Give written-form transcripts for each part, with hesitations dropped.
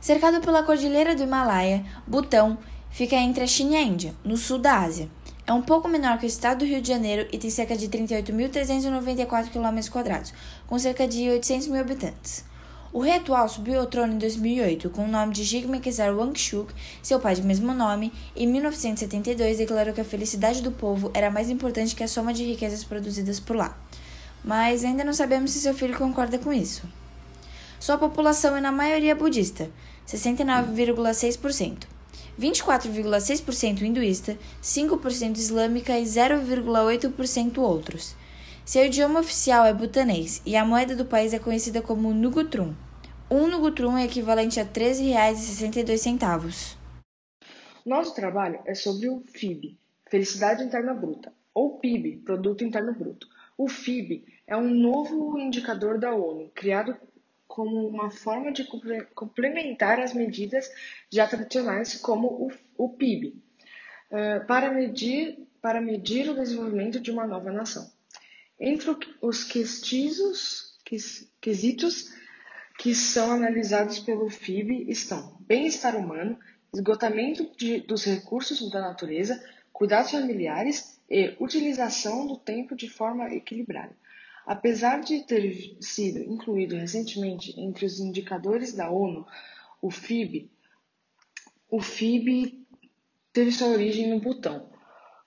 Cercado pela cordilheira do Himalaia, Butão fica entre a China e a Índia, no sul da Ásia. É um pouco menor que o estado do Rio de Janeiro e tem cerca de 38.394 km², com cerca de 800 mil habitantes. O rei atual subiu ao trono em 2008 com o nome de Jigme Kesar Wangchuk, seu pai de mesmo nome, e em 1972 declarou que a felicidade do povo era mais importante que a soma de riquezas produzidas por lá. Mas ainda não sabemos se seu filho concorda com isso. Sua população é na maioria budista, 69,6%, 24,6% hinduísta, 5% islâmica e 0,8% outros. Seu idioma oficial é butanês e a moeda do país é conhecida como Ngultrum. Um Ngultrum é equivalente a R$ 13,62. Nosso trabalho é sobre o FIB, Felicidade Interna Bruta, ou PIB, Produto Interno Bruto. O FIB é um novo indicador da ONU, criado como uma forma de complementar as medidas já tradicionais como o PIB, para medir o desenvolvimento de uma nova nação. Entre os quesitos que são analisados pelo FIB estão bem-estar humano, esgotamento dos recursos da natureza, cuidados familiares e utilização do tempo de forma equilibrada. Apesar de ter sido incluído recentemente entre os indicadores da ONU, o FIB teve sua origem no Butão.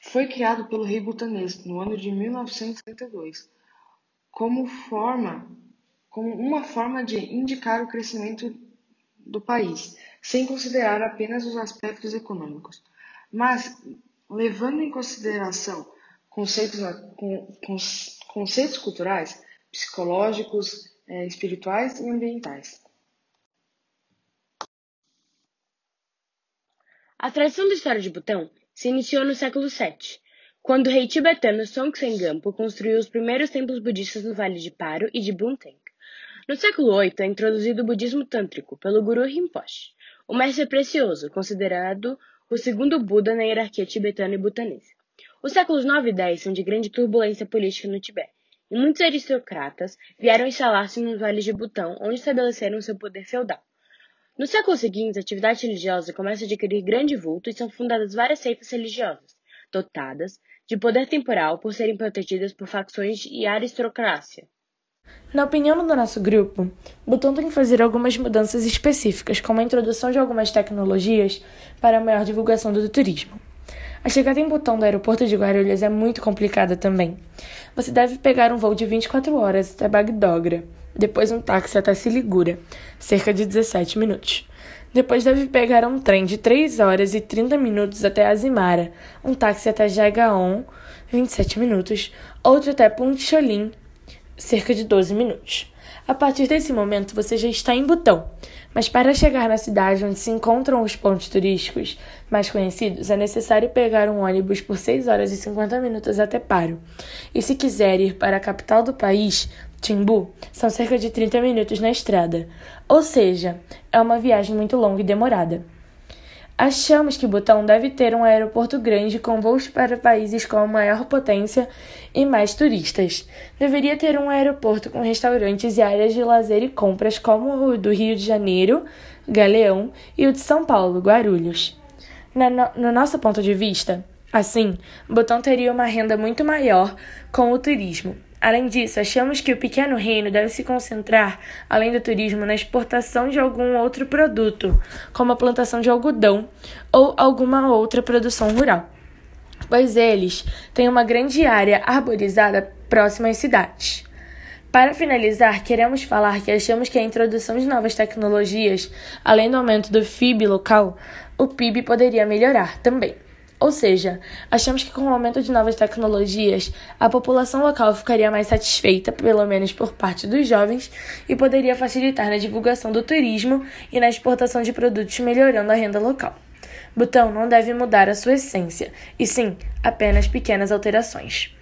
Foi criado pelo rei butanês no ano de 1972 como uma forma de indicar o crescimento do país, sem considerar apenas os aspectos econômicos, mas levando em consideração conceitos culturais, psicológicos, espirituais e ambientais. A tradição da história de Butão se iniciou no século VII, quando o rei tibetano Songtsen Gampo construiu os primeiros templos budistas no Vale de Paro e de Bunten. No século VIII é introduzido o budismo tântrico pelo guru Rinpoche, o mestre precioso, considerado o segundo Buda na hierarquia tibetana e butanesa. Os séculos IX e X são de grande turbulência política no Tibete, e muitos aristocratas vieram instalar-se nos vales de Butão, onde estabeleceram seu poder feudal. No século seguinte, a atividade religiosa começa a adquirir grande vulto e são fundadas várias seitas religiosas, dotadas de poder temporal por serem protegidas por facções e aristocracia. Na opinião do nosso grupo, Butão tem que fazer algumas mudanças específicas, como a introdução de algumas tecnologias para a maior divulgação do turismo. A chegada em Butão do aeroporto de Guarulhos é muito complicada também. Você deve pegar um voo de 24 horas até Bagdogra, depois um táxi até Siliguri, cerca de 17 minutos. Depois deve pegar um trem de 3 horas e 30 minutos até Azimara, um táxi até Jagaon, 27 minutos, outro até Puncholim, cerca de 12 minutos. A partir desse momento, você já está em Butão, mas para chegar na cidade onde se encontram os pontos turísticos mais conhecidos, é necessário pegar um ônibus por 6 horas e 50 minutos até Paro. E se quiser ir para a capital do país, Thimphu, são cerca de 30 minutos na estrada. Ou seja, é uma viagem muito longa e demorada. Achamos que Butão deve ter um aeroporto grande com voos para países com maior potência e mais turistas. Deveria ter um aeroporto com restaurantes e áreas de lazer e compras como o do Rio de Janeiro, Galeão, e o de São Paulo, Guarulhos. No nosso ponto de vista, assim, Butão teria uma renda muito maior com o turismo. Além disso, achamos que o pequeno reino deve se concentrar, além do turismo, na exportação de algum outro produto, como a plantação de algodão ou alguma outra produção rural, pois eles têm uma grande área arborizada próxima às cidades. Para finalizar, queremos falar que achamos que a introdução de novas tecnologias, além do aumento do FIB local, o PIB poderia melhorar também. Ou seja, achamos que com o aumento de novas tecnologias, a população local ficaria mais satisfeita, pelo menos por parte dos jovens, e poderia facilitar na divulgação do turismo e na exportação de produtos, melhorando a renda local. Butão não deve mudar a sua essência, e sim apenas pequenas alterações.